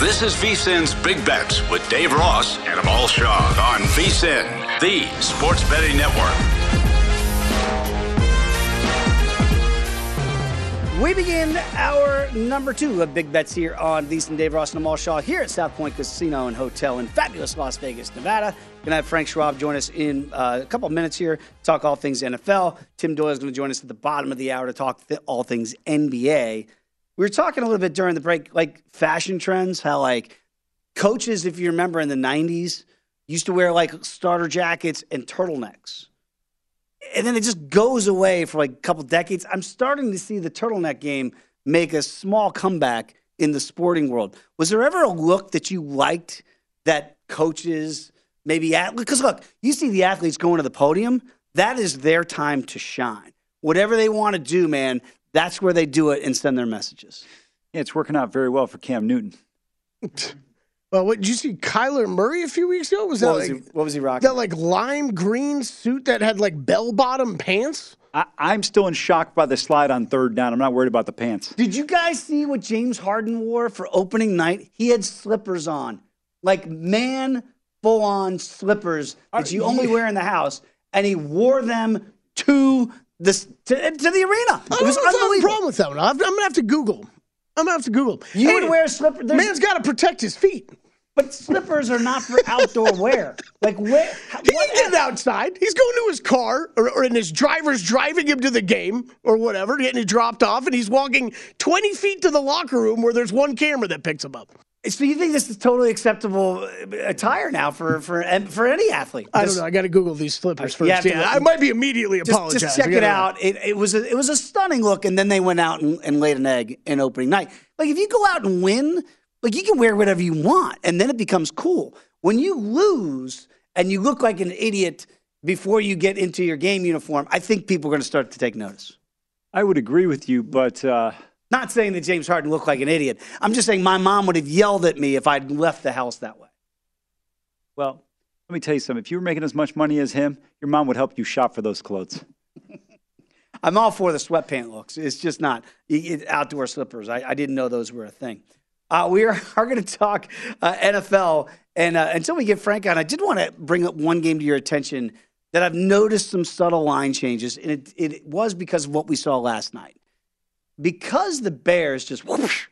This is VSIN's Big Bets with Dave Ross and Amal Shaw on VSIN, the Sports Betting Network. We begin our number two of Big Bets here on VSIN. Dave Ross and Amal Shaw here at South Point Casino and Hotel in fabulous Las Vegas, Nevada. Going to have Frank Schraub join us in a couple minutes here to talk all things NFL. Tim Doyle is going to join us at the bottom of the hour to talk all things NBA. We were talking a little bit during the break, like fashion trends, how like coaches, if you remember in the 90s, used to wear like starter jackets and turtlenecks. And then it just goes away for like a couple decades. I'm starting to see the turtleneck game make a small comeback in the sporting world. Was there ever a look that you liked that coaches maybe at? Because look, you see the athletes going to the podium. That is their time to shine. Whatever they want to do, man, that's where they do it and send their messages. Yeah, it's working out very well for Cam Newton. Well, what did you see Kyler Murray a few weeks ago? Was that what was he rocking? That like lime green suit that had like bell-bottom pants? I'm still in shock by the slide on third down. I'm not worried about the pants. Did you guys see what James Harden wore for opening night? He had slippers on. Like man, full-on slippers that you only wear in the house. And he wore them to the arena. It was unbelievable. I have a problem with that one. I'm going to have to Google. You would wear slippers. Man's got to protect his feet. But slippers are not for outdoor wear. Like where? He did outside. He's going to his car, or and his driver's driving him to the game or whatever, getting dropped off, and he's walking 20 feet to the locker room where there's one camera that picks him up. So you think this is totally acceptable attire now for any athlete? I don't know. I got to Google these slippers first. I might be immediately apologizing. Just check it out. It was a stunning look, and then they went out and laid an egg in opening night. Like, if you go out and win, like, you can wear whatever you want, and then it becomes cool. When you lose and you look like an idiot before you get into your game uniform, I think people are going to start to take notice. I would agree with you, but not saying that James Harden looked like an idiot. I'm just saying my mom would have yelled at me if I'd left the house that way. Well, let me tell you something. If you were making as much money as him, your mom would help you shop for those clothes. I'm all for the sweatpant looks. It's just not outdoor slippers. I didn't know those were a thing. We are going to talk NFL. And until we get Frank on, I did want to bring up one game to your attention that I've noticed some subtle line changes. And it was because of what we saw last night. Because the Bears just whoosh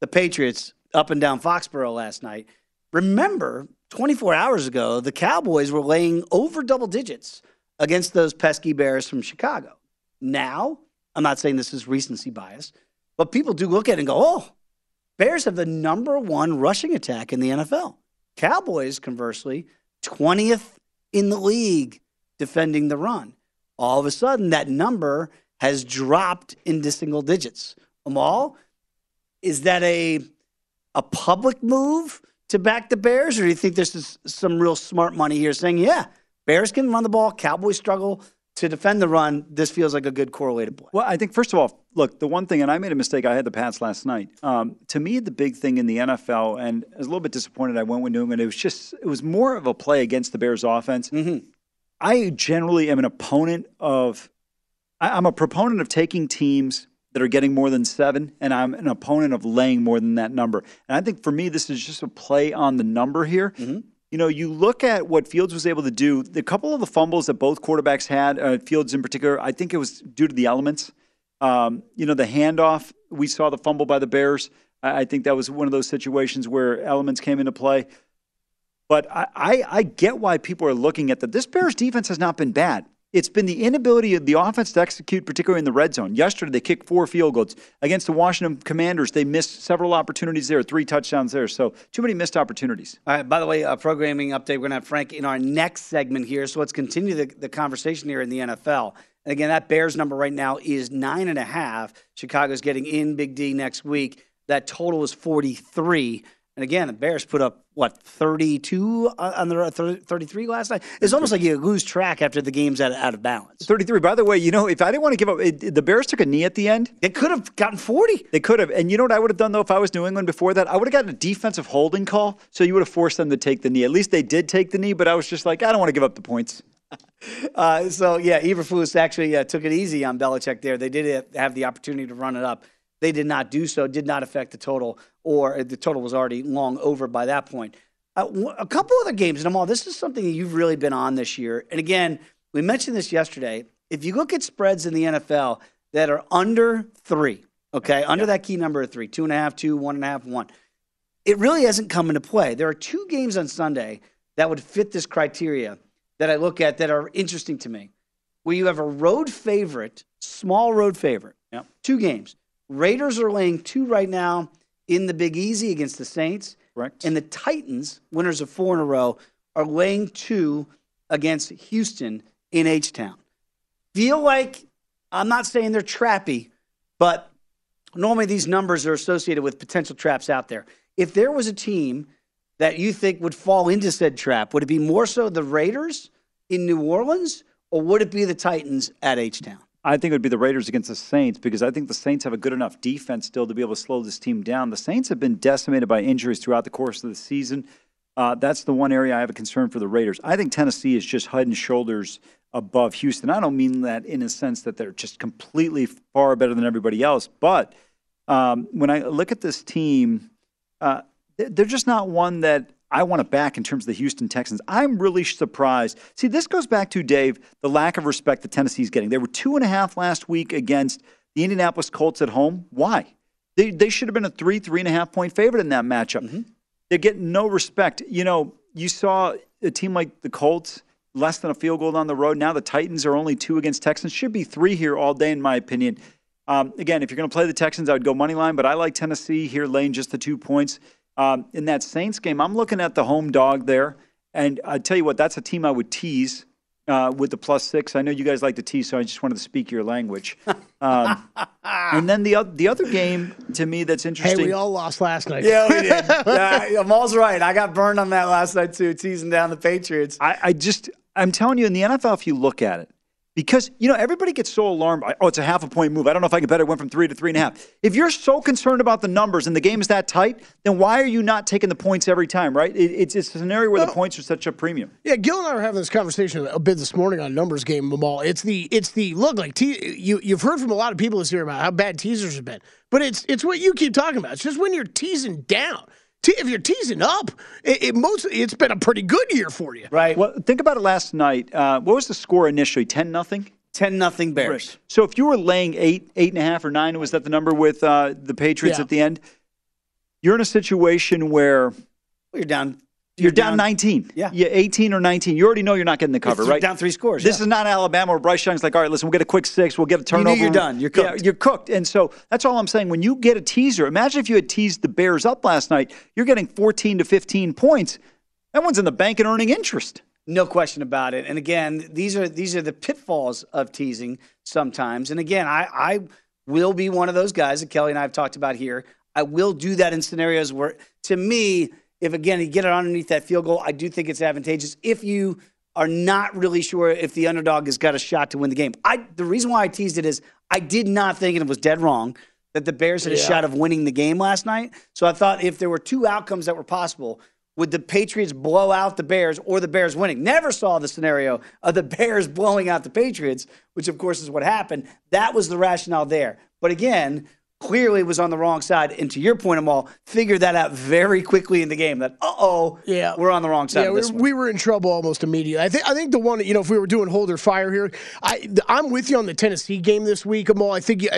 the Patriots up and down Foxborough last night, remember 24 hours ago, the Cowboys were laying over double digits against those pesky Bears from Chicago. Now, I'm not saying this is recency bias, but people do look at it and go, oh, Bears have the number one rushing attack in the NFL. Cowboys, conversely, 20th in the league defending the run. All of a sudden, that number has dropped into single digits. Amal, is that a public move to back the Bears, or do you think there's some real smart money here saying, yeah, Bears can run the ball, Cowboys struggle to defend the run, this feels like a good correlated play? Well, I think, first of all, look, the one thing, and I made a mistake, I had the Pats last night. To me, the big thing in the NFL, and I was a little bit disappointed I went with New England, it was more of a play against the Bears offense. Mm-hmm. I generally am I'm a proponent of taking teams that are getting more than 7, and I'm an opponent of laying more than that number. And I think for me, this is just a play on the number here. Mm-hmm. You know, you look at what Fields was able to do, the couple of the fumbles that both quarterbacks had, Fields in particular, I think it was due to the elements. You know, the handoff, we saw the fumble by the Bears. I think that was one of those situations where elements came into play. But I get why people are looking at that. This Bears defense has not been bad. It's been the inability of the offense to execute, particularly in the red zone. Yesterday, they kicked 4 field goals. Against the Washington Commanders, they missed several opportunities there, 3 touchdowns there. So too many missed opportunities. All right, by the way, a programming update. We're going to have Frank in our next segment here. So let's continue the conversation here in the NFL. And again, that Bears number right now is 9.5. Chicago's getting in Big D next week. That total is 43. And again, the Bears put up, 32 on the 33 last night? It's almost like you lose track after the game's out of balance. 33. By the way, you know, if I didn't want to give up, the Bears took a knee at the end. They could have gotten 40. They could have. And you know what I would have done, though, if I was New England before that? I would have gotten a defensive holding call, so you would have forced them to take the knee. At least they did take the knee, but I was just like, I don't want to give up the points. Eberflus actually took it easy on Belichick there. They did have the opportunity to run it up. They did not do so, did not affect the total, or the total was already long over by that point. A couple other games, and Amal, this is something that you've really been on this year. And again, we mentioned this yesterday. If you look at spreads in the NFL that are under 3, okay, under that key number of 3, 2.5, 2, 1.5, 1, it really hasn't come into play. There are 2 games on Sunday that would fit this criteria that I look at that are interesting to me, where you have a road favorite, small road favorite, 2 games. Raiders are laying 2 right now in the Big Easy against the Saints. Correct. And the Titans, winners of 4 in a row, are laying 2 against Houston in H-Town. Feel like, I'm not saying they're trappy, but normally these numbers are associated with potential traps out there. If there was a team that you think would fall into said trap, would it be more so the Raiders in New Orleans, or would it be the Titans at H-Town? I think it would be the Raiders against the Saints, because I think the Saints have a good enough defense still to be able to slow this team down. The Saints have been decimated by injuries throughout the course of the season. That's the one area I have a concern for the Raiders. I think Tennessee is just head and shoulders above Houston. I don't mean that in a sense that they're just completely far better than everybody else. But when I look at this team, they're just not one that I want to back in terms of the Houston Texans. I'm really surprised. See, this goes back to, Dave, the lack of respect that Tennessee's getting. They were 2.5 last week against the Indianapolis Colts at home. Why? They should have been a 3.5 point favorite in that matchup. Mm-hmm. They're getting no respect. You know, you saw a team like the Colts, less than a field goal on the road. Now the Titans are only 2 against Texans. Should be 3 here all day, in my opinion. Again, if you're going to play the Texans, I would go money line, but I like Tennessee here laying just the 2 points. In that Saints game, I'm looking at the home dog there, and I tell you what, that's a team I would tease with the +6. I know you guys like to tease, so I just wanted to speak your language. And then the other game to me that's interesting. Hey, we all lost last night. Yeah, we did. Amal's right. I got burned on that last night too, teasing down the Patriots. I'm telling you, in the NFL, if you look at it, because, you know, everybody gets so alarmed. Oh, it's a 0.5 point move. I don't know if I can bet it went from 3 to 3.5. If you're so concerned about the numbers and the game is that tight, then why are you not taking the points every time, right? It's a scenario where the points are such a premium. Yeah, Gil and I were having this conversation a bit this morning on numbers game, Amal. It's the look, like you've heard from a lot of people this year about how bad teasers have been. But it's what you keep talking about. It's just when you're teasing down. If you're teasing up, it's been a pretty good year for you. Right. Well, think about it last night. What was the score initially? 10-0? 10-0 Bears. Right. So if you were laying 8.5 or 9, was that the number with the Patriots at the end? You're in a situation where you're down You're down 19. Yeah. 18 or 19. You already know you're not getting the cover, right? Down three scores. This is not Alabama where Bryce Young's like, all right, listen, we'll get a quick six. We'll get a turnover. You're done. You're cooked. Yeah, you're cooked. And so that's all I'm saying. When you get a teaser, imagine if you had teased the Bears up last night. You're getting 14 to 15 points. That one's in the bank and earning interest. No question about it. And, again, these are the pitfalls of teasing sometimes. And, again, I will be one of those guys that Kelly and I have talked about here. I will do that in scenarios where, to me, if, again, you get it underneath that field goal, I do think it's advantageous if you are not really sure if the underdog has got a shot to win the game. The reason why I teased it is I did not think, and it was dead wrong, that the Bears had a shot of winning the game last night. So I thought if there were two outcomes that were possible, would the Patriots blow out the Bears or the Bears winning? Never saw the scenario of the Bears blowing out the Patriots, which, of course, is what happened. That was the rationale there. But, again, clearly was on the wrong side. And to your point, Amal, figured that out very quickly in the game that, we're on the wrong side of this one. We were in trouble almost immediately. I think the one, if we were doing hold or fire here, I'm with you on the Tennessee game this week, Amal. I think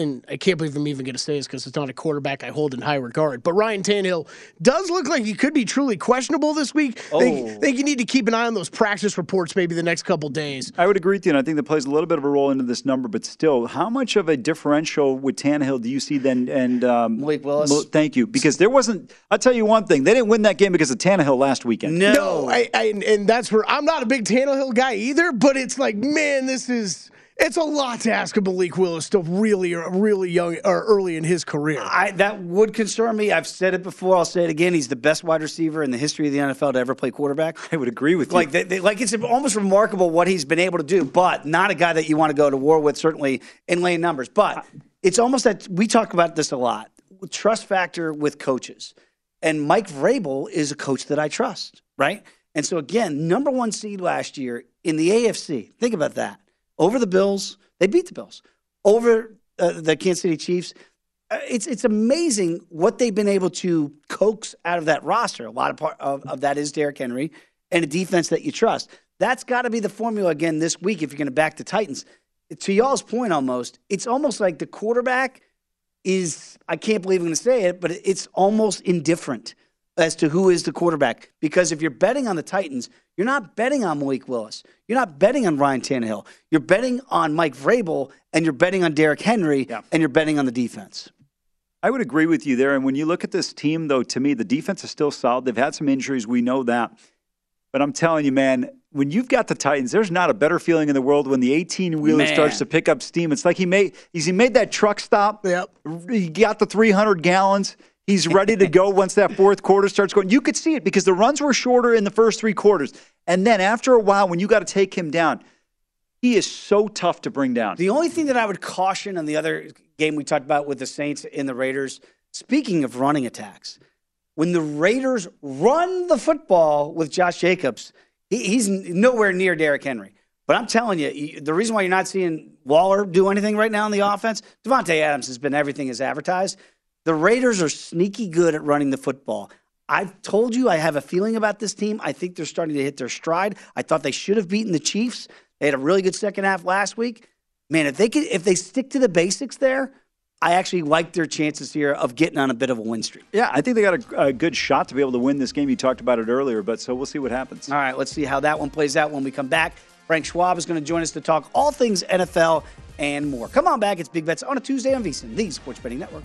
and I can't believe I'm even going to say this because it's not a quarterback I hold in high regard. But Ryan Tannehill does look like he could be truly questionable this week. I think you need to keep an eye on those practice reports maybe the next couple days. I would agree with you, and I think that plays a little bit of a role into this number. But still, how much of a differential with Tannehill do you see then? And Malik Willis. Thank you. Because there wasn't – I'll tell you one thing. They didn't win that game because of Tannehill last weekend. No. And that's where – I'm not a big Tannehill guy either, but it's like, man, this is – it's a lot to ask of Malik Willis still really young or early in his career. That would concern me. I've said it before. I'll say it again. He's the best wide receiver in the history of the NFL to ever play quarterback. I would agree with you. It's almost remarkable what he's been able to do, but not a guy that you want to go to war with, certainly in lane numbers. But it's almost that we talk about this a lot, trust factor with coaches. And Mike Vrabel is a coach that I trust, right? And so, again, number one seed last year in the AFC. Think about that. Over the Bills, they beat the Bills. Over the Kansas City Chiefs, it's amazing what they've been able to coax out of that roster. A lot of part of that is Derrick Henry and a defense that you trust. That's got to be the formula again this week if you're going to back the Titans. To y'all's point almost, it's almost like the quarterback is, I can't believe I'm going to say it, but it's almost indifferent as to who is the quarterback. Because if you're betting on the Titans, you're not betting on Malik Willis. You're not betting on Ryan Tannehill. You're betting on Mike Vrabel, and you're betting on Derrick Henry, and you're betting on the defense. I would agree with you there. And when you look at this team, though, to me, the defense is still solid. They've had some injuries. We know that. But I'm telling you, man, when you've got the Titans, there's not a better feeling in the world when the 18-wheeler starts to pick up steam. It's like he made that truck stop. Yep. He got the 300 gallons. He's ready to go once that fourth quarter starts going. You could see it because the runs were shorter in the first three quarters. And then after a while, when you got to take him down, he is so tough to bring down. The only thing that I would caution on the other game we talked about with the Saints and the Raiders, speaking of running attacks, when the Raiders run the football with Josh Jacobs, he's nowhere near Derrick Henry. But I'm telling you, the reason why you're not seeing Waller do anything right now in the offense, Davante Adams has been everything as advertised. The Raiders are sneaky good at running the football. I've told you I have a feeling about this team. I think they're starting to hit their stride. I thought they should have beaten the Chiefs. They had a really good second half last week. Man, if they stick to the basics there, I actually like their chances here of getting on a bit of a win streak. Yeah, I think they got a good shot to be able to win this game. You talked about it earlier, but so we'll see what happens. All right, let's see how that one plays out when we come back. Frank Schwab is going to join us to talk all things NFL and more. Come on back. It's Big Bets on a Tuesday on VSiN, the Sports Betting Network.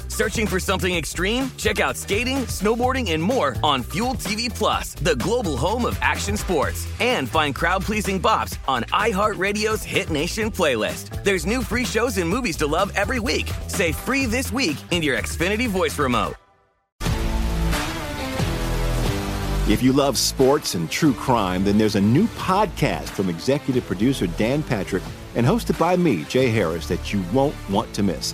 Searching for something extreme? Check out skating, snowboarding, and more on Fuel TV Plus, the global home of action sports. And find crowd-pleasing bops on iHeartRadio's Hit Nation playlist. There's new free shows and movies to love every week. Say free this week in your Xfinity voice remote. If you love sports and true crime, then there's a new podcast from executive producer Dan Patrick and hosted by me, Jay Harris, that you won't want to miss.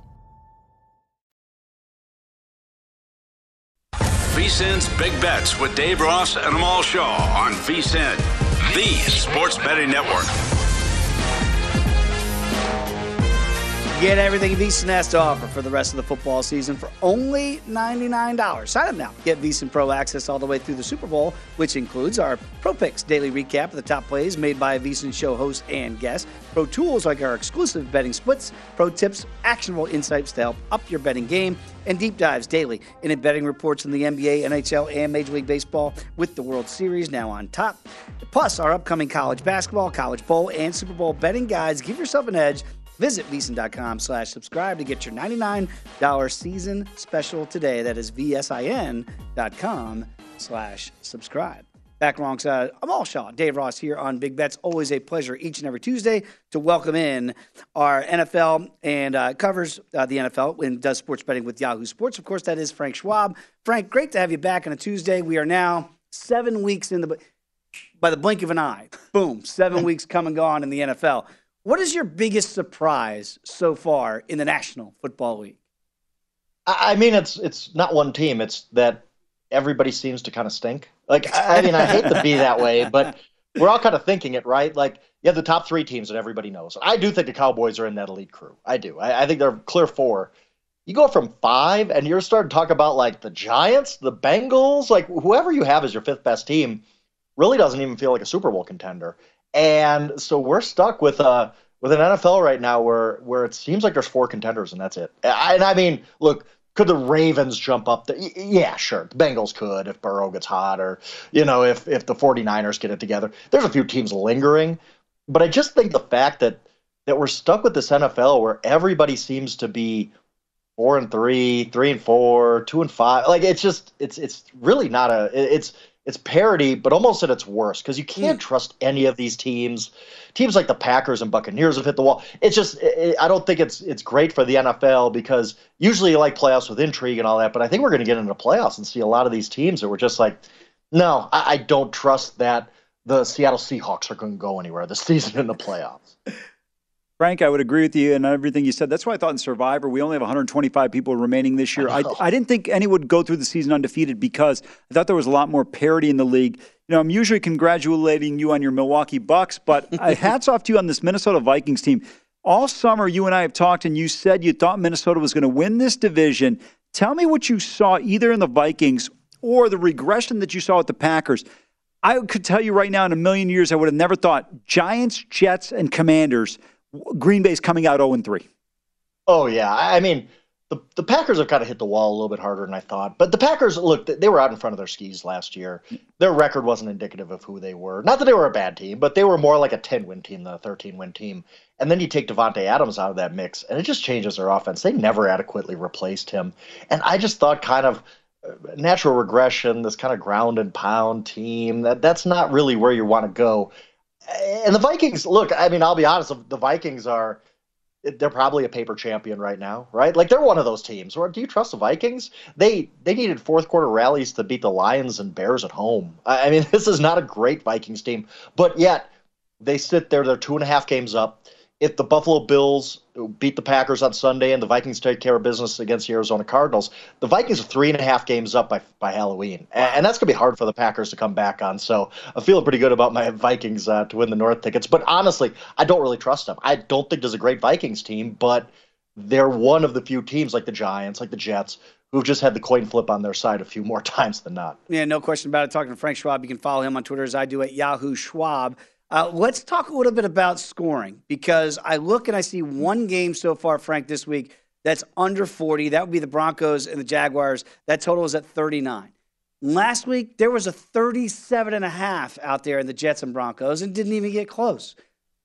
VSIN's Big Bets with Dave Ross and Amal Shaw on VSIN, the Sports Betting Network. Get everything VSIN has to offer for the rest of the football season for only $99. Sign up now. Get VSIN Pro access all the way through the Super Bowl, which includes our Pro Picks daily recap of the top plays made by VSIN show hosts and guests, pro tools like our exclusive betting splits, pro tips, actionable insights to help up your betting game, and deep dives daily into betting reports in the NBA, NHL, and Major League Baseball with the World Series now on top. Plus, our upcoming college basketball, college bowl, and Super Bowl betting guides. Give yourself an edge. Visit VSIN.com/subscribe to get your $99 season special today. That is VSIN.com/subscribe. Back alongside Amal Shaw, Dave Ross here on Big Bets. Always a pleasure each and every Tuesday to welcome in our NFL and covers the NFL and does sports betting with Yahoo Sports. Of course, that is Frank Schwab. Frank, great to have you back on a Tuesday. We are now 7 weeks in the by the blink of an eye. Boom, 7 weeks come and gone in the NFL. What is your biggest surprise so far in the National Football League? I mean, it's not one team. It's that everybody seems to kind of stink. Like, I mean, I hate to be that way, but we're all kind of thinking it, right? Like, you have the top three teams that everybody knows. I do think the Cowboys are in that elite crew. I do. I think they're clear four. You go from five, and you're starting to talk about, like, the Giants, the Bengals. Like, whoever you have as your fifth best team really doesn't even feel like a Super Bowl contender. And so we're stuck with an NFL right now where it seems like there's four contenders and that's it. And I mean, look, could the Ravens jump up? Yeah, sure. The Bengals could if Burrow gets hot or, you know, if the 49ers get it together. There's a few teams lingering. But I just think the fact that we're stuck with this NFL where everybody seems to be 4-3, 3-4, 2-5. Like, it's just it's really not a – it's parity, but almost at its worst because you can't trust any of these teams. Teams like the Packers and Buccaneers have hit the wall. It's just I don't think it's great for the NFL because usually you like playoffs with intrigue and all that, but I think we're going to get into playoffs and see a lot of these teams that were just like, no, I don't trust that the Seattle Seahawks are going to go anywhere this season in the playoffs. Frank, I would agree with you and everything you said. That's why I thought in Survivor, we only have 125 people remaining this year. I didn't think any would go through the season undefeated because I thought there was a lot more parity in the league. You know, I'm usually congratulating you on your Milwaukee Bucks, but hats off to you on this Minnesota Vikings team. All summer, you and I have talked, and you said you thought Minnesota was going to win this division. Tell me what you saw either in the Vikings or the regression that you saw with the Packers. I could tell you right now in a million years I would have never thought Giants, Jets, and Commanders – Green Bay's coming out 0-3. Oh, yeah. I mean, the Packers have kind of hit the wall a little bit harder than I thought. But the Packers, look, they were out in front of their skis last year. Their record wasn't indicative of who they were. Not that they were a bad team, but they were more like a 10-win team than a 13-win team. And then you take Davante Adams out of that mix, and it just changes their offense. They never adequately replaced him. And I just thought kind of natural regression, this kind of ground-and-pound team, that's not really where you want to go. And the Vikings, look, I mean, I'll be honest, the Vikings are they're probably a paper champion right now, right? Like, they're one of those teams. Where, do you trust the Vikings? They needed fourth-quarter rallies to beat the Lions and Bears at home. I mean, this is not a great Vikings team. But yet, they sit there. They're 2.5 games up. If the Buffalo Bills beat the Packers on Sunday and the Vikings take care of business against the Arizona Cardinals, the Vikings are 3.5 games up by Halloween. And that's going to be hard for the Packers to come back on. So I feel pretty good about my Vikings to win the North tickets. But honestly, I don't really trust them. I don't think there's a great Vikings team, but they're one of the few teams like the Giants, like the Jets, who've just had the coin flip on their side a few more times than not. Yeah, no question about it. Talking to Frank Schwab, you can follow him on Twitter as I do at Yahoo Schwab. Let's talk a little bit about scoring, because I look and I see one game so far, Frank, this week that's under 40. That would be the Broncos and the Jaguars. That total is at 39. Last week, there was a 37.5 out there in the Jets and Broncos and didn't even get close.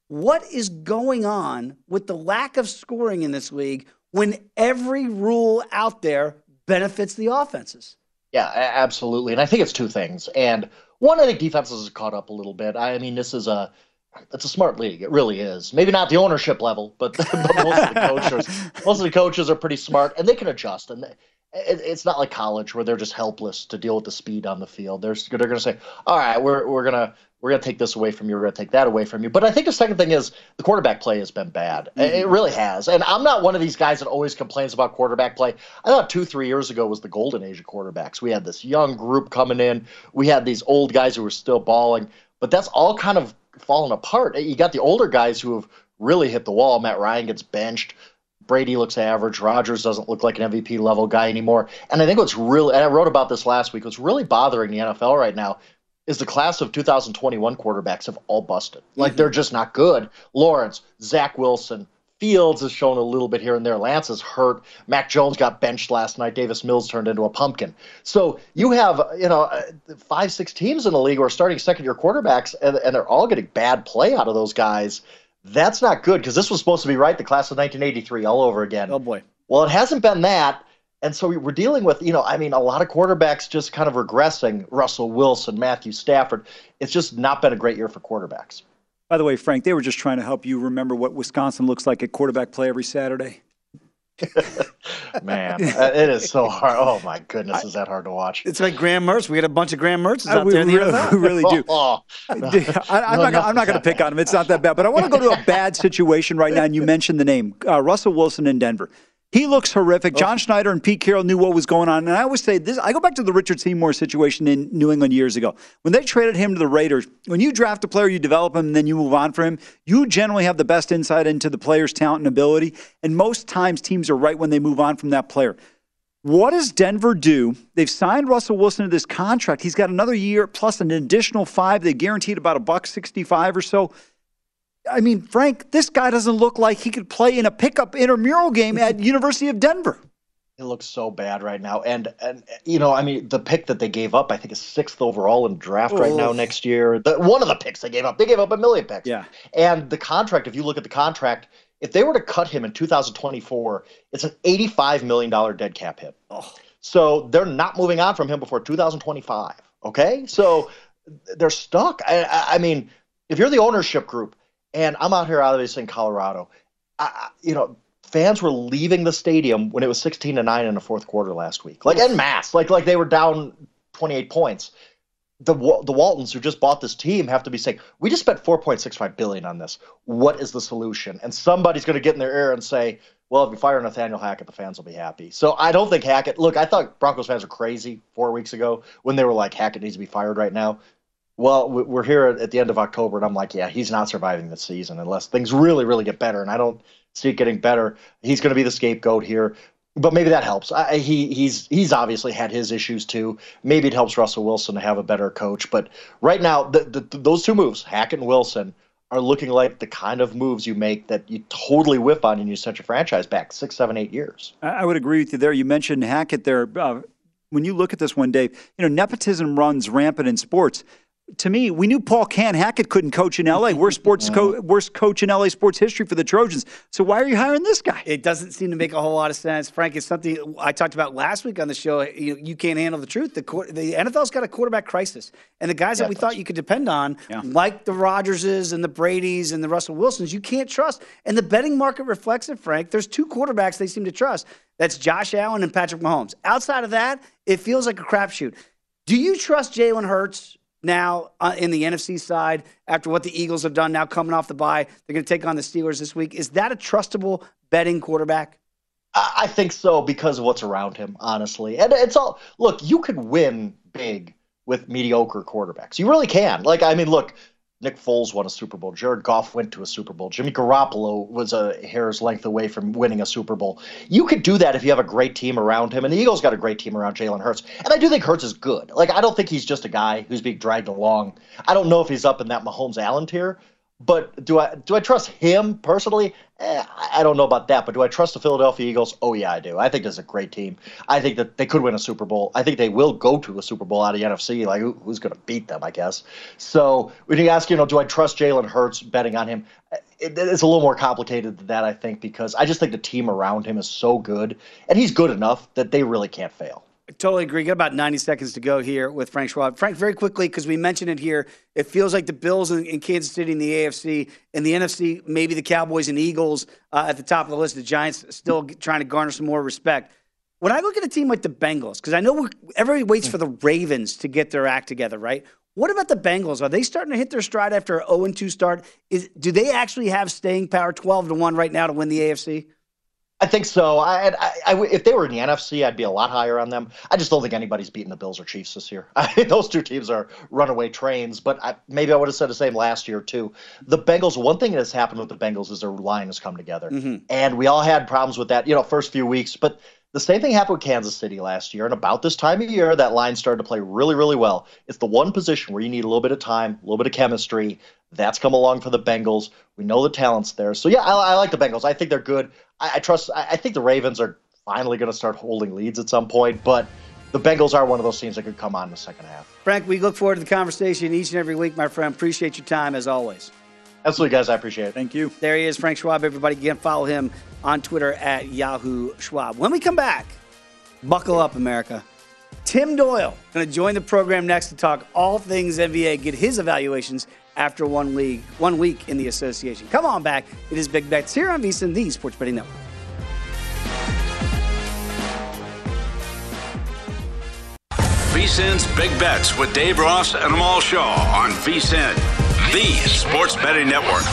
What is going on with the lack of scoring in this league when every rule out there benefits the offenses? Yeah, absolutely. And I think it's two things. And one, I think defenses have caught up a little bit. I mean, it's a smart league. It really is. Maybe not the ownership level, but most of the coaches are pretty smart, and they can adjust. And it's not like college where they're just helpless to deal with the speed on the field. They're going to say, all right, we're gonna take this away from you. We're gonna take that away from you. But I think the second thing is the quarterback play has been bad. Mm-hmm. It really has. And I'm not one of these guys that always complains about quarterback play. I thought 2-3 years ago was the golden age of quarterbacks. We had this young group coming in. We had these old guys who were still balling. But that's all kind of fallen apart. You got the older guys who have really hit the wall. Matt Ryan gets benched. Brady looks average. Rodgers doesn't look like an MVP level guy anymore. And I think what's really, and I wrote about this last week, what's really bothering the NFL right now is the class of 2021 quarterbacks have all busted. Like, mm-hmm. They're just not good. Lawrence, Zach Wilson, Fields has shown a little bit here and there. Lance is hurt. Mac Jones got benched last night. Davis Mills turned into a pumpkin. So you have, 5-6 teams in the league who are starting second-year quarterbacks, and they're all getting bad play out of those guys. That's not good, because this was supposed to be, right, the class of 1983 all over again. Oh, boy. Well, it hasn't been that. And so we're dealing with, a lot of quarterbacks just kind of regressing. Russell Wilson, Matthew Stafford. It's just not been a great year for quarterbacks. By the way, Frank, they were just trying to help you remember what Wisconsin looks like at quarterback play every Saturday. Man, it is so hard. Oh, my goodness, is that hard to watch? It's like Graham Mertz. We had a bunch of Graham Mertzes out there in the NFL. We really do. I'm not going to pick on him. It's not that bad. But I want to go to a bad situation right now, and you mentioned the name. Russell Wilson in Denver. He looks horrific. John Schneider and Pete Carroll knew what was going on. And I always say this, I go back to the Richard Seymour situation in New England years ago. When they traded him to the Raiders, when you draft a player, you develop him, and then you move on for him, you generally have the best insight into the player's talent and ability. And most times teams are right when they move on from that player. What does Denver do? They've signed Russell Wilson to this contract. He's got another year plus an additional $5. They guaranteed about $1.65 or so. I mean, Frank, this guy doesn't look like he could play in a pickup intramural game at University of Denver. It looks so bad right now. And the pick that they gave up, I think, is 6th overall in draft right now next year. One of the picks they gave up 1 million picks. Yeah. And the contract, if you look at the contract, if they were to cut him in 2024, it's an $85 million dead cap hit. Oh. So they're not moving on from him before 2025, okay? So they're stuck. I mean, if you're the ownership group, and I'm out here, obviously, in Colorado. Fans were leaving the stadium when it was 16-9 in the fourth quarter last week, like en masse, like they were down 28 points. The Waltons, who just bought this team, have to be saying, "We just spent $4.65 billion on this. What is the solution?" And somebody's going to get in their ear and say, "Well, if you fire Nathaniel Hackett, the fans will be happy." So I don't think Hackett. Look, I thought Broncos fans were crazy 4 weeks ago when they were like, "Hackett needs to be fired right now." Well, we're here at the end of October, and I'm like, yeah, he's not surviving this season unless things really, really get better, and I don't see it getting better. He's going to be the scapegoat here, but maybe that helps. He's obviously had his issues too. Maybe it helps Russell Wilson to have a better coach, but right now, those two moves, Hackett and Wilson, are looking like the kind of moves you make that you totally whiff on and you set your franchise back 6, 7, 8 years. I would agree with you there. You mentioned Hackett there. When you look at this one, Dave, nepotism runs rampant in sports. to me, we knew Paul Canhackett couldn't coach in L.A. Worst coach in L.A. sports history for the Trojans. So why are you hiring this guy? It doesn't seem to make a whole lot of sense. Frank, it's something I talked about last week on the show. You can't handle the truth. The NFL's got a quarterback crisis. And the guys that we thought you could depend on, like the Rodgerses and the Bradys and the Russell Wilsons, you can't trust. And the betting market reflects it, Frank. There's two quarterbacks they seem to trust. That's Josh Allen and Patrick Mahomes. Outside of that, it feels like a crapshoot. Do you trust Jalen Hurts now in the NFC side after what the Eagles have done now coming off the bye? They're going to take on the Steelers this week. Is that a trustable betting quarterback? I think so because of what's around him, honestly. And it's all – look, you could win big with mediocre quarterbacks. You really can. Like, I mean, look, Nick Foles won a Super Bowl. Jared Goff went to a Super Bowl. Jimmy Garoppolo was a hair's length away from winning a Super Bowl. You could do that if you have a great team around him, and the Eagles got a great team around Jalen Hurts. And I do think Hurts is good. Like, I don't think he's just a guy who's being dragged along. I don't know if he's up in that Mahomes-Allen tier, but do I trust him personally? I don't know about that, but do I trust the Philadelphia Eagles? Oh, yeah, I do. I think this is a great team. I think that they could win a Super Bowl. I think they will go to a Super Bowl out of the NFC. Like, who's going to beat them, I guess? So when you ask, do I trust Jalen Hurts betting on him? It's a little more complicated than that, I think, because I just think the team around him is so good, and he's good enough that they really can't fail. I totally agree. Got about 90 seconds to go here with Frank Schwab. Frank, very quickly, because we mentioned it here, it feels like the Bills in Kansas City in the AFC and the NFC, maybe the Cowboys and Eagles at the top of the list. The Giants still trying to garner some more respect. When I look at a team like the Bengals, because I know everybody waits for the Ravens to get their act together, right? What about the Bengals? Are they starting to hit their stride after an 0-2 start? Do they actually have staying power 12-1 right now to win the AFC? I think so. If they were in the NFC, I'd be a lot higher on them. I just don't think anybody's beating the Bills or Chiefs this year. Those two teams are runaway trains, but maybe I would have said the same last year, too. The Bengals, one thing that's happened with the Bengals is their line has come together. Mm-hmm. And we all had problems with that, first few weeks. But the same thing happened with Kansas City last year. And about this time of year, that line started to play really, really well. It's the one position where you need a little bit of time, a little bit of chemistry. That's come along for the Bengals. We know the talent's there. So, yeah, I like the Bengals. I think they're good. I think the Ravens are finally going to start holding leads at some point, but the Bengals are one of those teams that could come on in the second half. Frank, we look forward to the conversation each and every week, my friend. Appreciate your time, as always. Absolutely, guys. I appreciate it. Thank you. There he is, Frank Schwab. Everybody, again, follow him on Twitter at Yahoo Schwab. When we come back, buckle up, America. Tim Doyle going to join the program next to talk all things NBA, get his evaluations after one week in the association. Come on back. It is Big Bets here on VSiN, the Sports Betting Network. VSiN's Big Bets with Dave Ross and Amal Shaw on VSiN, the Sports Betting Network.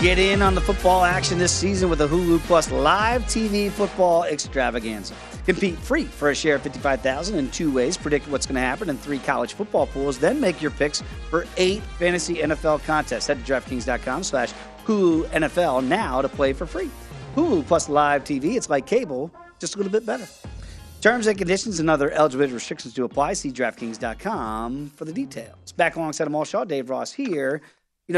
Get in on the football action this season with a Hulu Plus live TV football extravaganza. Compete free for a share of $55,000 in two ways. Predict what's going to happen in three college football pools. Then make your picks for 8 fantasy NFL contests. Head to DraftKings.com/HuluNFL now to play for free. Hulu Plus live TV. It's like cable, just a little bit better. Terms and conditions and other eligibility restrictions do apply. See DraftKings.com for the details. Back alongside Amal Shaw, Dave Ross here.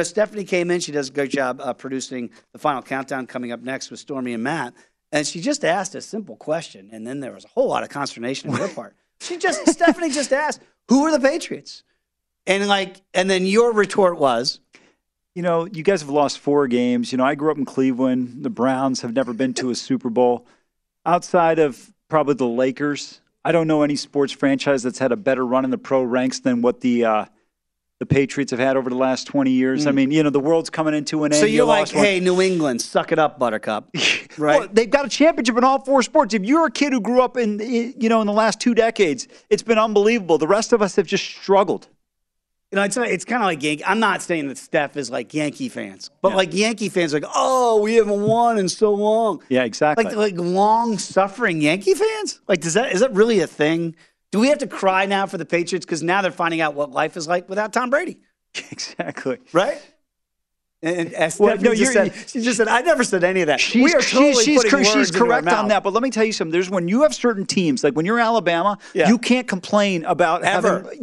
Stephanie came in. She does a great job producing the Final Countdown coming up next with Stormy and Matt. And she just asked a simple question, and then there was a whole lot of consternation on her part. Stephanie just asked, who are the Patriots? And then your retort was? You guys have lost 4 games. I grew up in Cleveland. The Browns have never been to a Super Bowl. Outside of probably the Lakers, I don't know any sports franchise that's had a better run in the pro ranks than what the Patriots have had over the last 20 years. I mean, the world's coming into an end. So you're like, hey, New England, suck it up, Buttercup. Right? Well, they've got a championship in all 4 sports. If you're a kid who grew up in the last 2 decades, it's been unbelievable. The rest of us have just struggled. It's kind of like Yankee. I'm not saying that Steph is like Yankee fans, but like Yankee fans are like, oh, we haven't won in so long. Yeah, exactly. Like long-suffering Yankee fans? Like, is that really a thing? Do we have to cry now for the Patriots? Because now they're finding out what life is like without Tom Brady. Exactly. Right? And she just said, I never said any of that. She's correct on that. But let me tell you something. There's when you have certain teams, like when you're Alabama, you can't complain about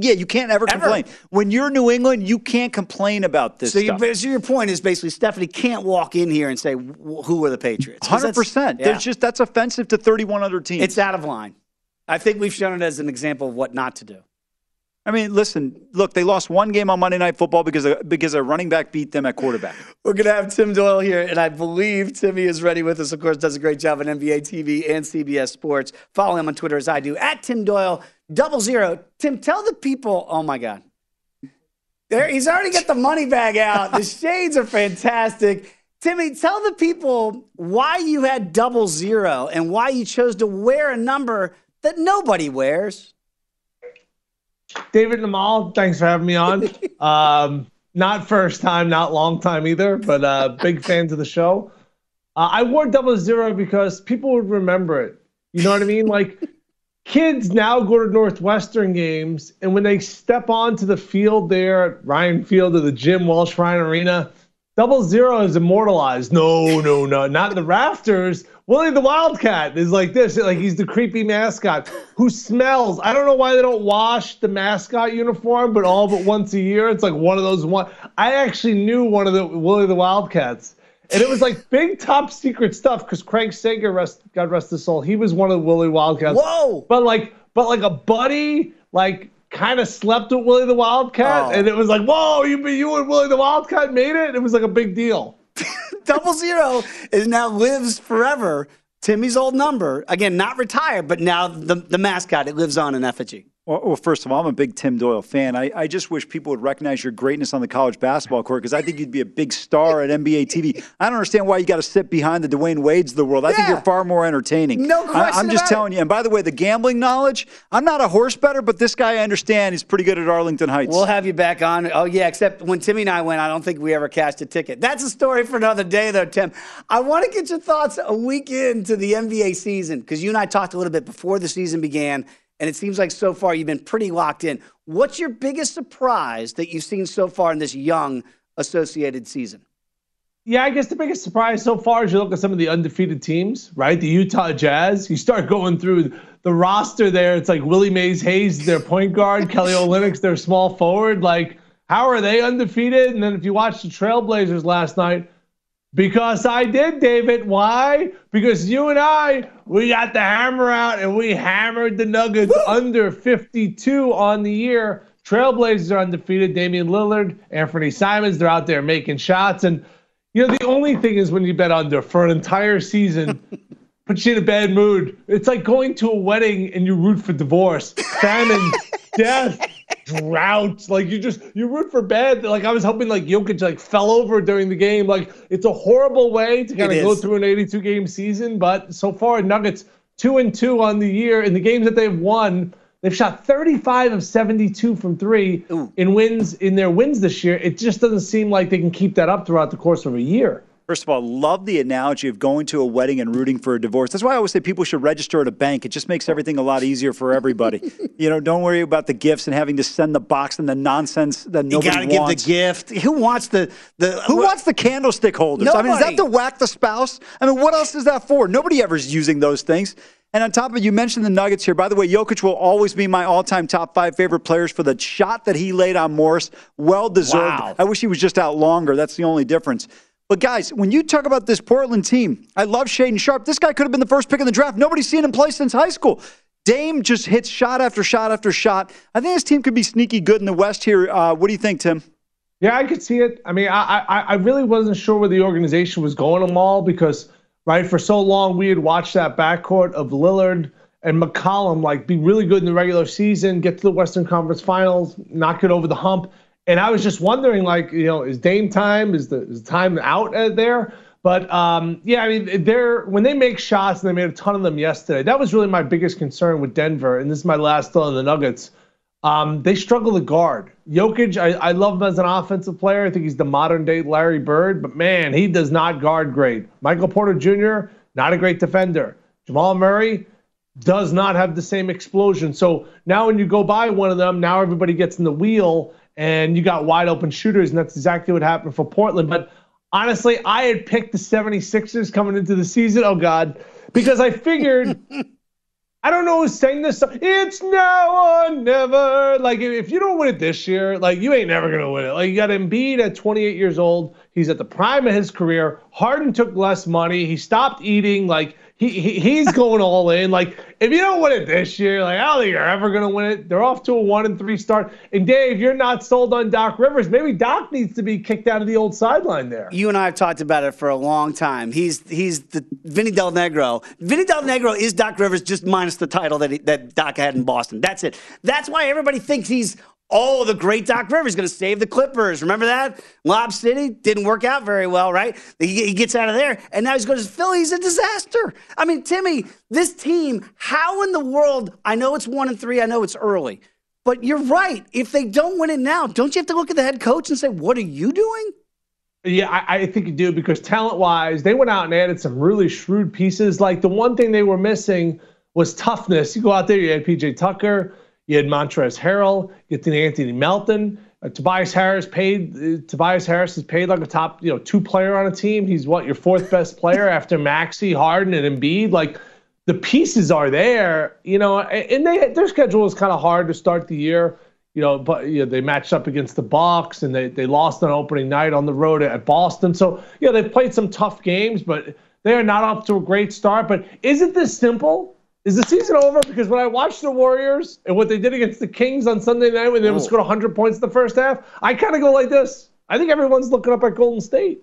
you can't ever complain. When you're New England, you can't complain about this stuff. So your point is basically Stephanie can't walk in here and say, who are the Patriots? 100%. That's offensive to 31 other teams. It's out of line. I think we've shown it as an example of what not to do. I mean, listen, look, they lost one game on Monday Night Football because a running back beat them at quarterback. We're going to have Tim Doyle here, and I believe Timmy is ready with us. Of course, does a great job on NBA TV and CBS Sports. Follow him on Twitter as I do, at Tim Doyle 00. Tim, tell the people, oh, my God. There, he's already got the money bag out. The shades are fantastic. Timmy, tell the people why you had 00 and why you chose to wear a number that nobody wears. David and Amal, thanks for having me on. Not first time, not long time either, but big fans of the show. I wore 00 because people would remember it. You know what I mean? Like, kids now go to Northwestern games, and when they step onto the field there at Ryan Field or the Jim Welsh Ryan Arena, 00 is immortalized. No, not in the rafters. Willie the Wildcat is like this. Like, he's the creepy mascot who smells. I don't know why they don't wash the mascot uniform, but all but once a year, it's like one of those one. I actually knew one of the Willie the Wildcats, and it was like big top secret stuff because Craig Sager, God rest his soul, he was one of the Willie Wildcats. Whoa! But like a buddy, like, kind of slept with Willie the Wildcat, and it was like, whoa, you and Willie the Wildcat made it? It was like a big deal. 00 is now lives forever. Timmy's old number. Again, not retired, but now the mascot, it lives on in effigy. Well, first of all, I'm a big Tim Doyle fan. I just wish people would recognize your greatness on the college basketball court because I think you'd be a big star at NBA TV. I don't understand why you got to sit behind the Dwayne Wade's of the world. I think you're far more entertaining. No question about it. I'm just telling you. And by the way, the gambling knowledge, I'm not a horse bettor, but this guy I understand is pretty good at Arlington Heights. We'll have you back on. Oh, yeah, except when Timmy and I went, I don't think we ever cashed a ticket. That's a story for another day, though, Tim. I want to get your thoughts a week into the NBA season because you and I talked a little bit before the season began. And it seems like so far you've been pretty locked in. What's your biggest surprise that you've seen so far in this young associated season? Yeah, I guess the biggest surprise so far is you look at some of the undefeated teams, right? The Utah Jazz. You start going through the roster there. It's like Willie Mays Hayes, their point guard, Kelly Olynyk, their small forward. Like, how are they undefeated? And then if you watch the Trailblazers last night, because I did, David. Why? Because you and I, we got the hammer out and we hammered the Nuggets under 52 on the year. Trailblazers are undefeated. Damian Lillard, Anthony Simons, they're out there making shots. And, you know, the only thing is when you bet under for an entire season, puts you in a bad mood. It's like going to a wedding and you root for divorce, famine, death. Drought, like you root for bad. Like I was hoping, like Jokic, like fell over during the game. Like it's a horrible way to kind of go through an 82-game season. But so far, Nuggets 2-2 on the year. In the games that they've won, they've shot 35 of 72 from three in their wins this year. It just doesn't seem like they can keep that up throughout the course of a year. First of all, love the analogy of going to a wedding and rooting for a divorce. That's why I always say people should register at a bank. It just makes everything a lot easier for everybody. You know, don't worry about the gifts and having to send the box and the nonsense that nobody wants. You gotta give the gift. Who wants wants the candlestick holders? Nobody. I mean, is that to whack the spouse? I mean, what else is that for? Nobody ever is using those things. And on top of it, you mentioned the Nuggets here. By the way, Jokic will always be my all-time top five favorite players for the shot that he laid on Morris. Well-deserved. Wow. I wish he was just out longer. That's the only difference. But, guys, when you talk about this Portland team, I love Shaedon Sharpe. This guy could have been the first pick in the draft. Nobody's seen him play since high school. Dame just hits shot after shot after shot. I think this team could be sneaky good in the West here. What do you think, Tim? Yeah, I could see it. I mean, I really wasn't sure where the organization was going on all because, right, for so long we had watched that backcourt of Lillard and McCollum, like, be really good in the regular season, get to the Western Conference Finals, knock it over the hump. And I was just wondering, like, you know, is Dame time? Is time out there? But, yeah, I mean, when they make shots, and they made a ton of them yesterday, that was really my biggest concern with Denver, and this is my last thought on the Nuggets. They struggle to guard. Jokic, I love him as an offensive player. I think he's the modern-day Larry Bird, but, man, he does not guard great. Michael Porter Jr., not a great defender. Jamal Murray does not have the same explosion. So now when you go by one of them, now everybody gets in the wheel, and you got wide-open shooters, and that's exactly what happened for Portland. But honestly, I had picked the 76ers coming into the season, oh, God, because I figured, I don't know who sang this song, it's now or never. Like, if you don't win it this year, like, you ain't never going to win it. Like, you got Embiid at 28 years old. He's at the prime of his career. Harden took less money. He stopped eating. Like, He's going all in. Like, if you don't win it this year, like, I don't think you're ever going to win it. They're off to a 1-3 start. And, Dave, you're not sold on Doc Rivers. Maybe Doc needs to be kicked out of the old sideline there. You and I have talked about it for a long time. He's the Vinny Del Negro. Vinny Del Negro is Doc Rivers, just minus the title that Doc had in Boston. That's it. That's why everybody thinks he's, oh, the great Doc Rivers going to save the Clippers. Remember that? Lob City didn't work out very well, right? He gets out of there, and now he's going to Philly. He's a disaster. I mean, Timmy, this team, how in the world? I know it's 1-3. I know it's early. But you're right. If they don't win it now, don't you have to look at the head coach and say, what are you doing? Yeah, I think you do, because talent-wise, they went out and added some really shrewd pieces. Like, the one thing they were missing was toughness. You go out there, you had P.J. Tucker. You had Montrezl Harrell, you had Anthony Melton, Tobias Harris is paid like a top, two player on a team. He's your fourth best player after Maxey, Harden, and Embiid. Like, the pieces are there, and their schedule is kind of hard to start the year, but they matched up against the Bucks and they lost on opening night on the road at Boston. So, they played some tough games, but they are not off to a great start. But is it this simple? Is the season over? Because when I watched the Warriors and what they did against the Kings on Sunday night when they scored 100 points in the first half, I kind of go like this. I think everyone's looking up at Golden State.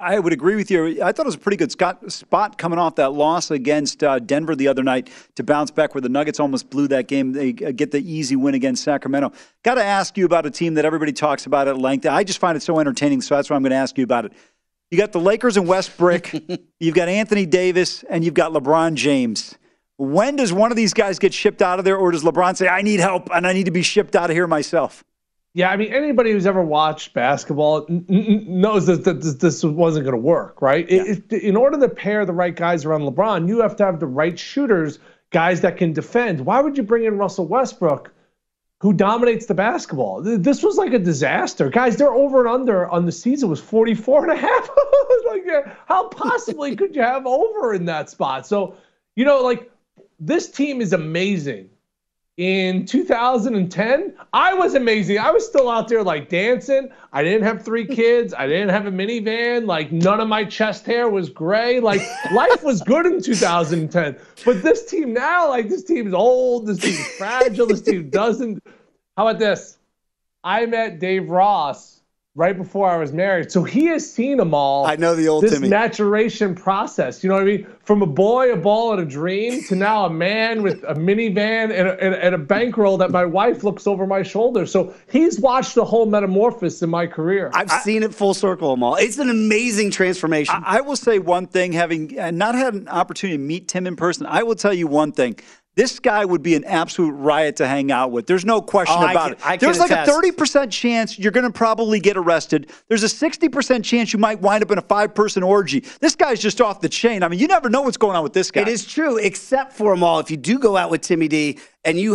I would agree with you. I thought it was a pretty good spot coming off that loss against Denver the other night to bounce back, where the Nuggets almost blew that game. They get the easy win against Sacramento. Got to ask you about a team that everybody talks about at length. I just find it so entertaining, so that's why I'm going to ask you about it. You got the Lakers and Westbrook. You've got Anthony Davis, and you've got LeBron James. When does one of these guys get shipped out of there, or does LeBron say, I need help, and I need to be shipped out of here myself? Yeah, I mean, anybody who's ever watched basketball knows that this wasn't going to work, right? Yeah. In order to pair the right guys around LeBron, you have to have the right shooters, guys that can defend. Why would you bring in Russell Westbrook, who dominates the basketball? This was like a disaster. Guys, their over and under on the season was 44.5. Like, how possibly could you have over in that spot? So, this team is amazing. In 2010, I was amazing. I was still out there, like, dancing. I didn't have 3 kids. I didn't have a minivan. Like, none of my chest hair was gray. Like, life was good in 2010. But this team now, like, this team is old. This team is fragile. This team doesn't. How about this? I met Dave Ross right before I was married. So he has seen them all. I know the old Timmy. This maturation process, you know what I mean? From a boy, a ball, and a dream to now a man with a minivan and a bankroll that my wife looks over my shoulder. So he's watched the whole metamorphosis in my career. I've seen it full circle, Amal. It's an amazing transformation. I will say one thing, having not had an opportunity to meet Tim in person, I will tell you one thing. This guy would be an absolute riot to hang out with. There's no question about it. There's like a 30% chance you're going to probably get arrested. There's a 60% chance you might wind up in a 5-person orgy. This guy's just off the chain. I mean, you never know what's going on with this guy. It is true, except for them all. If you do go out with Timmy D and you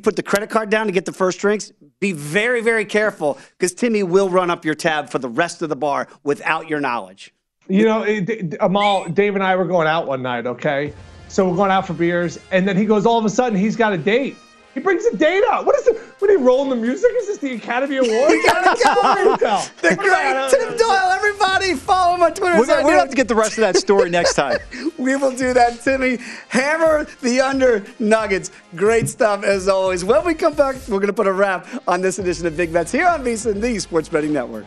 put the credit card down to get the first drinks, be very, very careful, because Timmy will run up your tab for the rest of the bar without your knowledge. Amal, Dave and I were going out one night, okay? So we're going out for beers, and then he goes, all of a sudden, he's got a date. He brings a date out. What is it? When he rolling the music, is this the Academy Awards? The great Tim Doyle, everybody. Follow him on Twitter. We're going to have to get the rest of that story next time. We will do that, Timmy. Hammer the under Nuggets. Great stuff, as always. When we come back, we're going to put a wrap on this edition of Big Bets here on VSiN, the Sports Betting Network.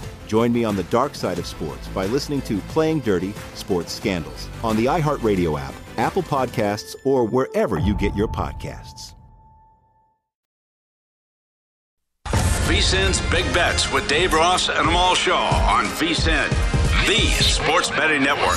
Join me on the dark side of sports by listening to Playing Dirty: Sports Scandals on the iHeartRadio app, Apple Podcasts, or wherever you get your podcasts. VSIN's Big Bets with Dave Ross and Amal Shaw on VSIN, the Sports Betting Network.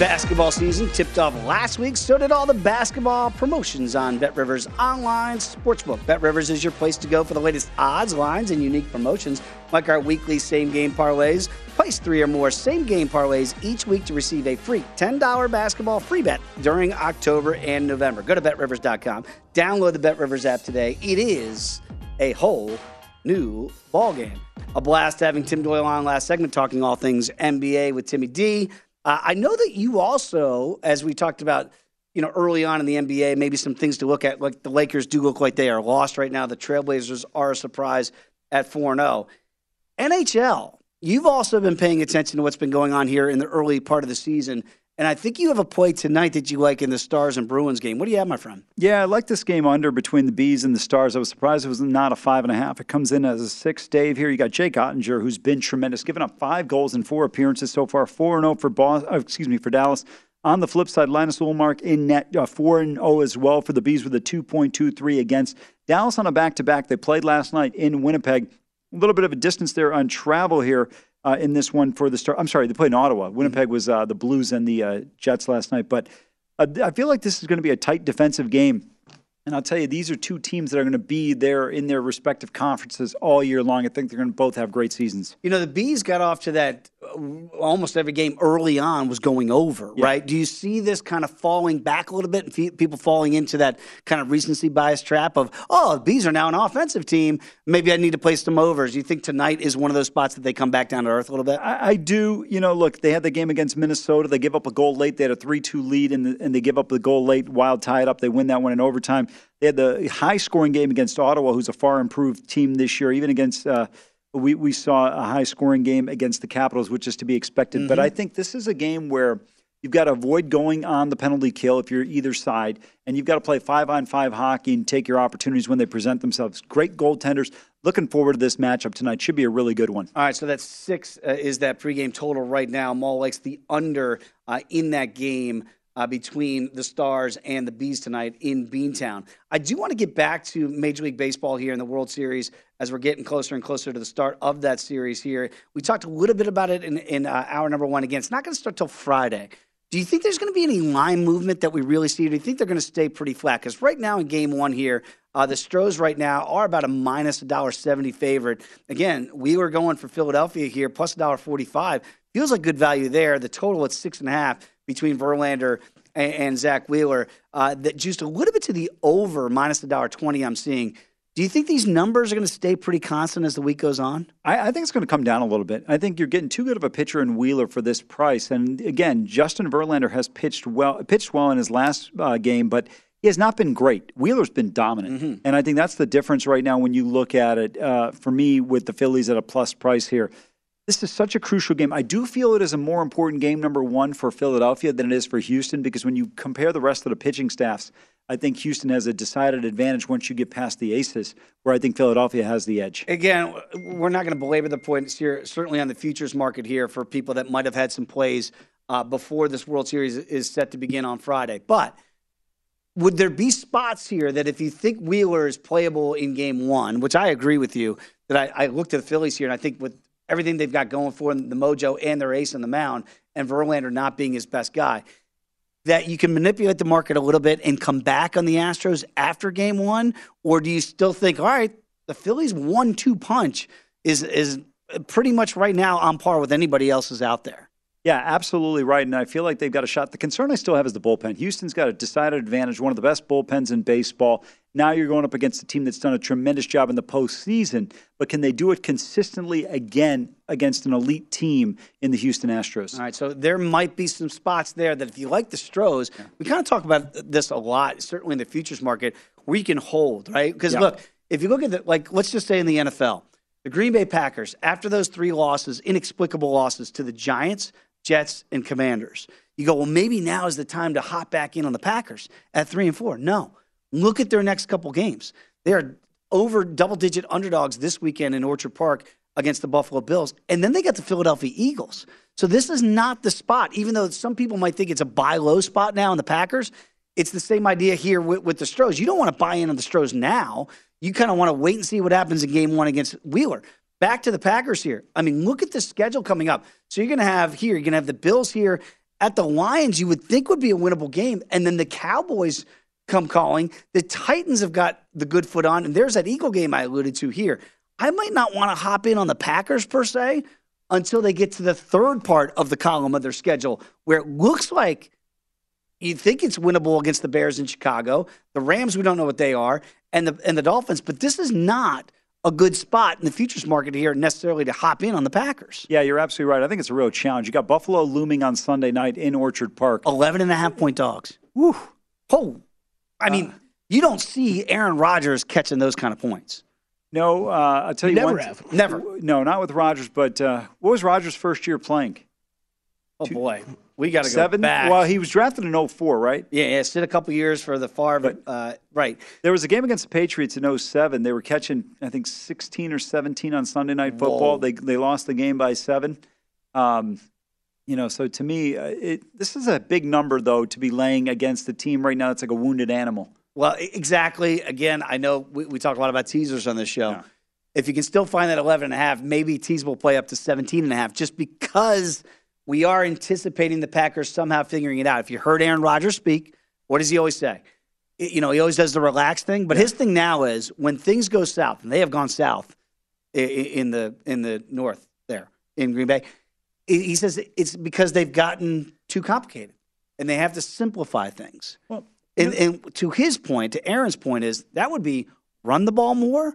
Basketball season tipped off last week, so did all the basketball promotions on BetRivers Online Sportsbook. BetRivers is your place to go for the latest odds, lines, and unique promotions, like our weekly same-game parlays. Place three or more same-game parlays each week to receive a free $10 basketball free bet during October and November. Go to BetRivers.com. Download the BetRivers app today. It is a whole new ballgame. A blast having Tim Doyle on last segment, talking all things NBA with Timmy D. I know that you also, as we talked about, early on in the NBA, maybe some things to look at, like the Lakers do look like they are lost right now. The Trailblazers are a surprise at 4-0. NHL, you've also been paying attention to what's been going on here in the early part of the season, and I think you have a play tonight that you like in the Stars and Bruins game. What do you have, my friend? Yeah, I like this game under between the Bees and the Stars. I was surprised it was not a 5.5. It comes in as a 6, Dave. Here you got Jake Ottinger, who's been tremendous, giving up 5 goals in 4 appearances so far, 4-0 for Dallas. On the flip side, Linus Ullmark in net, 4-0 as well for the Bees with a 2.23 against. Dallas on a back-to-back. They played last night in Winnipeg. A little bit of a distance there on travel here. In this one for the Stars. I'm sorry, they played in Ottawa. Winnipeg was the Blues and the Jets last night. But I feel like this is going to be a tight defensive game. And I'll tell you, these are two teams that are going to be there in their respective conferences all year long. I think they're going to both have great seasons. The Bees got off to that almost every game early on was going over, yeah. Right? Do you see this kind of falling back a little bit and people falling into that kind of recency bias trap of, oh, the Bees are now an offensive team. Maybe I need to place some overs. Do you think tonight is one of those spots that they come back down to earth a little bit? I do. Look, they had the game against Minnesota. They gave up a goal late. They had a 3-2 lead, and they give up the goal late. Wild tie it up. They win that one in overtime. They had the high-scoring game against Ottawa, who's a far-improved team this year, even against we saw a high-scoring game against the Capitals, which is to be expected. Mm-hmm. But I think this is a game where you've got to avoid going on the penalty kill if you're either side, and you've got to play 5-on-5 hockey and take your opportunities when they present themselves. Great goaltenders. Looking forward to this matchup tonight. Should be a really good one. All right, so that 6 is that pregame total right now. Maul likes the under in that game between the Stars and the Bees tonight in Beantown. I do want to get back to Major League Baseball here in the World Series as we're getting closer and closer to the start of that series here. We talked a little bit about it in hour number one. Again, it's not going to start till Friday. Do you think there's going to be any line movement that we really see? Or do you think they're going to stay pretty flat? Because right now in game one here, the Stros right now are about a minus $1.70 favorite. Again, we were going for Philadelphia here, plus $1.45. Feels like good value there. The total at 6.5 between Verlander and Zach Wheeler. That just a little bit to the over, minus $1.20 I'm seeing. Do you think these numbers are going to stay pretty constant as the week goes on? I think it's going to come down a little bit. I think you're getting too good of a pitcher in Wheeler for this price. And, again, Justin Verlander has pitched well in his last game, but he has not been great. Wheeler's been dominant. Mm-hmm. And I think that's the difference right now when you look at it, for me, with the Phillies at a plus price here. This is such a crucial game. I do feel it is a more important game, number one, for Philadelphia than it is for Houston, because when you compare the rest of the pitching staffs, I think Houston has a decided advantage once you get past the aces, where I think Philadelphia has the edge. Again, we're not going to belabor the points here, certainly on the futures market here for people that might have had some plays before this World Series is set to begin on Friday. But would there be spots here that if you think Wheeler is playable in game one, which I agree with you, that I looked at the Phillies here, and I think with everything they've got going for them, the mojo and their ace on the mound, and Verlander not being his best guy, that you can manipulate the market a little bit and come back on the Astros after game one? Or do you still think, all right, the Phillies' 1-2 punch is pretty much right now on par with anybody else's out there? Yeah, absolutely right, and I feel like they've got a shot. The concern I still have is the bullpen. Houston's got a decided advantage, one of the best bullpens in baseball. Now you're going up against a team that's done a tremendous job in the postseason, but can they do it consistently again against an elite team in the Houston Astros? All right, so there might be some spots there that if you like the Stros, we kind of talk about this a lot, certainly in the futures market, where you can hold, right? Because, look, if you look at it, like, let's just say in the NFL, the Green Bay Packers, after those three losses, inexplicable losses to the Giants, Jets, and Commanders. You go, well, maybe now is the time to hop back in on the Packers at 3-4. No. Look at their next couple games. They are over double-digit underdogs this weekend in Orchard Park against the Buffalo Bills, and then they got the Philadelphia Eagles. So this is not the spot, even though some people might think it's a buy-low spot now in the Packers. It's the same idea here with the Stros. You don't want to buy in on the Stros now. You kind of want to wait and see what happens in game one against Wheeler. Back to the Packers here. I mean, look at the schedule coming up. So you're going to have here, you're going to have the Bills here at the Lions, you would think would be a winnable game. And then the Cowboys come calling. The Titans have got the good foot on. And there's that Eagle game I alluded to here. I might not want to hop in on the Packers per se until they get to the third part of the column of their schedule where it looks like you think it's winnable against the Bears in Chicago. The Rams, we don't know what they are, and the Dolphins. But this is not a good spot in the futures market here necessarily to hop in on the Packers. Yeah, you're absolutely right. I think it's a real challenge. You got Buffalo looming on Sunday night in Orchard Park. 11.5-point dogs. Woo. Oh, I mean, you don't see Aaron Rodgers catching those kind of points. No, I'll tell you one. Never. No, not with Rodgers, but what was Rodgers' first year playing? Oh, boy. We got to go back. Well, he was drafted in 2004, right? Yeah, stood a couple years for the Favre, but right. There was a game against the Patriots in 2007. They were catching, I think, 16 or 17 on Sunday Night Football. They lost the game by 7. You know, so to me, this is a big number, though, to be laying against the team right now. It's like a wounded animal. Well, exactly. Again, I know we talk a lot about teasers on this show. Yeah. If you can still find that 11.5, maybe tease will play up to 17.5 just because – we are anticipating the Packers somehow figuring it out. If you heard Aaron Rodgers speak, what does he always say? You know, he always does the relaxed thing. But his thing now is when things go south, and they have gone south in the north there in Green Bay, he says it's because they've gotten too complicated and they have to simplify things. Well, and to his point, to Aaron's point, is that would be run the ball more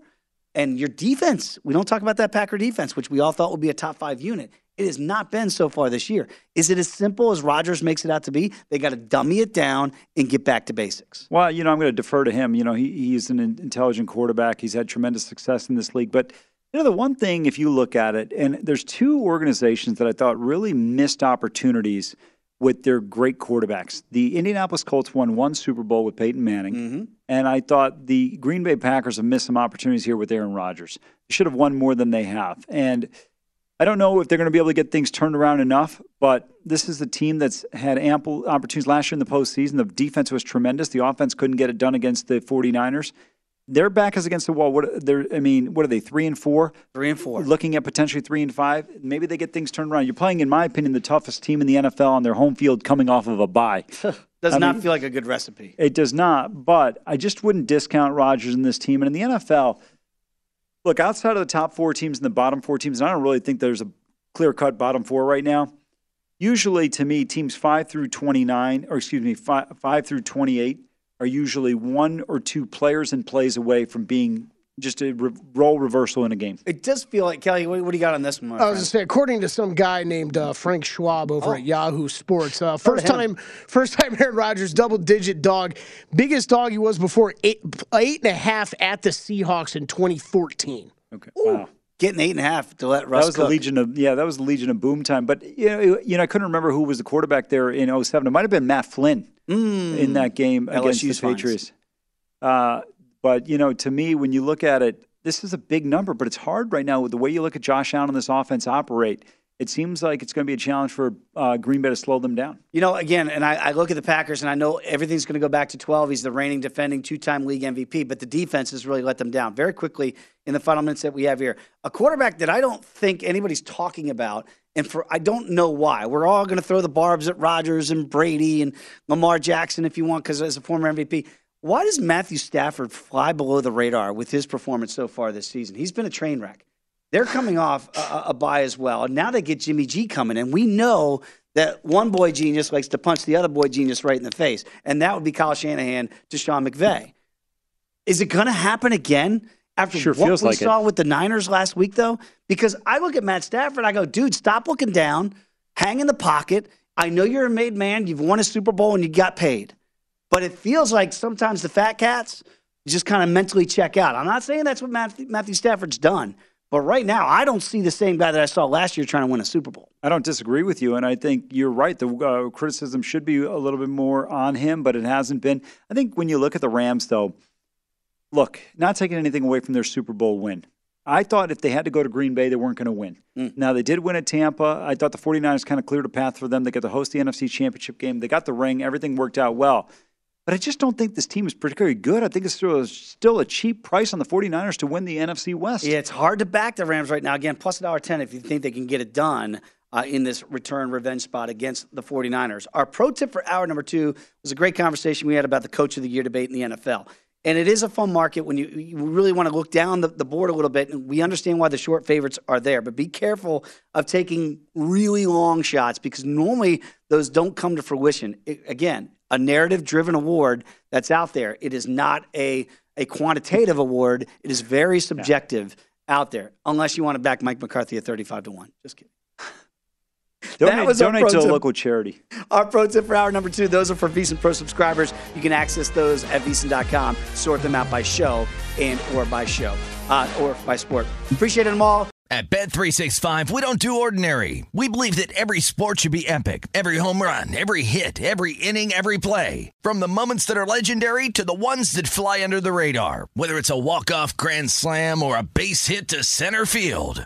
and your defense. We don't talk about that Packer defense, which we all thought would be a top 5 unit. It has not been so far this year. Is it as simple as Rodgers makes it out to be? They got to dummy it down and get back to basics. Well, you know, I'm going to defer to him. You know, he's an intelligent quarterback. He's had tremendous success in this league. But, you know, the one thing, if you look at it, and there's two organizations that I thought really missed opportunities with their great quarterbacks. The Indianapolis Colts won one Super Bowl with Peyton Manning, and I thought the Green Bay Packers have missed some opportunities here with Aaron Rodgers. They should have won more than they have. And I don't know if they're going to be able to get things turned around enough, but this is a team that's had ample opportunities last year in the postseason. The defense was tremendous. The offense couldn't get it done against the 49ers. Their back is against the wall. What are they, 3-4? 3-4. Looking at potentially 3-5. Maybe they get things turned around. You're playing, in my opinion, the toughest team in the NFL on their home field coming off of a bye. Does not feel like a good recipe. It does not, but I just wouldn't discount Rodgers in this team. And in the NFL, look, outside of the top 4 teams and the bottom 4 teams, and I don't really think there's a clear-cut bottom 4 right now. Usually, to me, teams 5 through 28 are usually 1 or 2 players and plays away from being just a role reversal in a game. It does feel like, Kelly, what do you got on this one? I was going to say, according to some guy named Frank Schraub over at Yahoo Sports, first time Aaron Rodgers, double-digit dog, biggest dog he was before, 8.5 at the Seahawks in 2014. Okay, ooh. Wow. Getting 8.5 to let Russ cook. That was the Legion of Boom time. But, you know, I couldn't remember who was the quarterback there in 2007. It might have been Matt Flynn in that game LSU's against the Patriots. But, you know, to me, when you look at it, this is a big number, but it's hard right now with the way you look at Josh Allen and this offense operate. it seems like it's going to be a challenge for Green Bay to slow them down. You know, again, and I look at the Packers, and I know everything's going to go back to 12. He's the reigning, defending, two-time league MVP, but the defense has really let them down. Very quickly, in the final minutes that we have here, a quarterback that I don't think anybody's talking about, and for I don't know why. We're all going to throw the barbs at Rodgers and Brady and Lamar Jackson, if you want, because as a former MVP. Why does Matthew Stafford fly below the radar with his performance so far this season? He's been a train wreck. They're coming off a bye as well. And now they get Jimmy G coming in. We know that one boy genius likes to punch the other boy genius right in the face, and that would be Kyle Shanahan to Sean McVay. Is it going to happen again after what we saw with the Niners last week, though? Because I look at Matt Stafford, I go, dude, stop looking down, hang in the pocket. I know you're a made man. You've won a Super Bowl, and you got paid. But it feels like sometimes the fat cats just kind of mentally check out. I'm not saying that's what Matthew Stafford's done. But right now, I don't see the same guy that I saw last year trying to win a Super Bowl. I don't disagree with you, and I think you're right. The criticism should be a little bit more on him, but it hasn't been. I think when you look at the Rams, though, look, not taking anything away from their Super Bowl win. I thought if they had to go to Green Bay, they weren't going to win. Now, they did win at Tampa. I thought the 49ers kind of cleared a path for them. They got to host the NFC Championship game. They got the ring. Everything worked out well. But I just don't think this team is particularly good. I think it's still a cheap price on the 49ers to win the NFC West. Yeah, it's hard to back the Rams right now. Again, plus $1.10 if you think they can get it done in this return revenge spot against the 49ers. Our pro tip for hour number 2 was a great conversation we had about the Coach of the Year debate in the NFL. And it is a fun market when you really want to look down the board a little bit. And we understand why the short favorites are there. But be careful of taking really long shots because normally those don't come to fruition. Again, a narrative-driven award that's out there. It is not a quantitative award. It is very subjective out there, unless you want to back Mike McCarthy at 35-1. Just kidding. Donate to a local charity. Our pro tip for hour number 2. Those are for VSiN Pro subscribers. You can access those at VSiN.com. Sort them out by show or by sport. Appreciate them all. At Bet365, we don't do ordinary. We believe that every sport should be epic. Every home run, every hit, every inning, every play. From the moments that are legendary to the ones that fly under the radar. Whether it's a walk-off grand slam or a base hit to center field.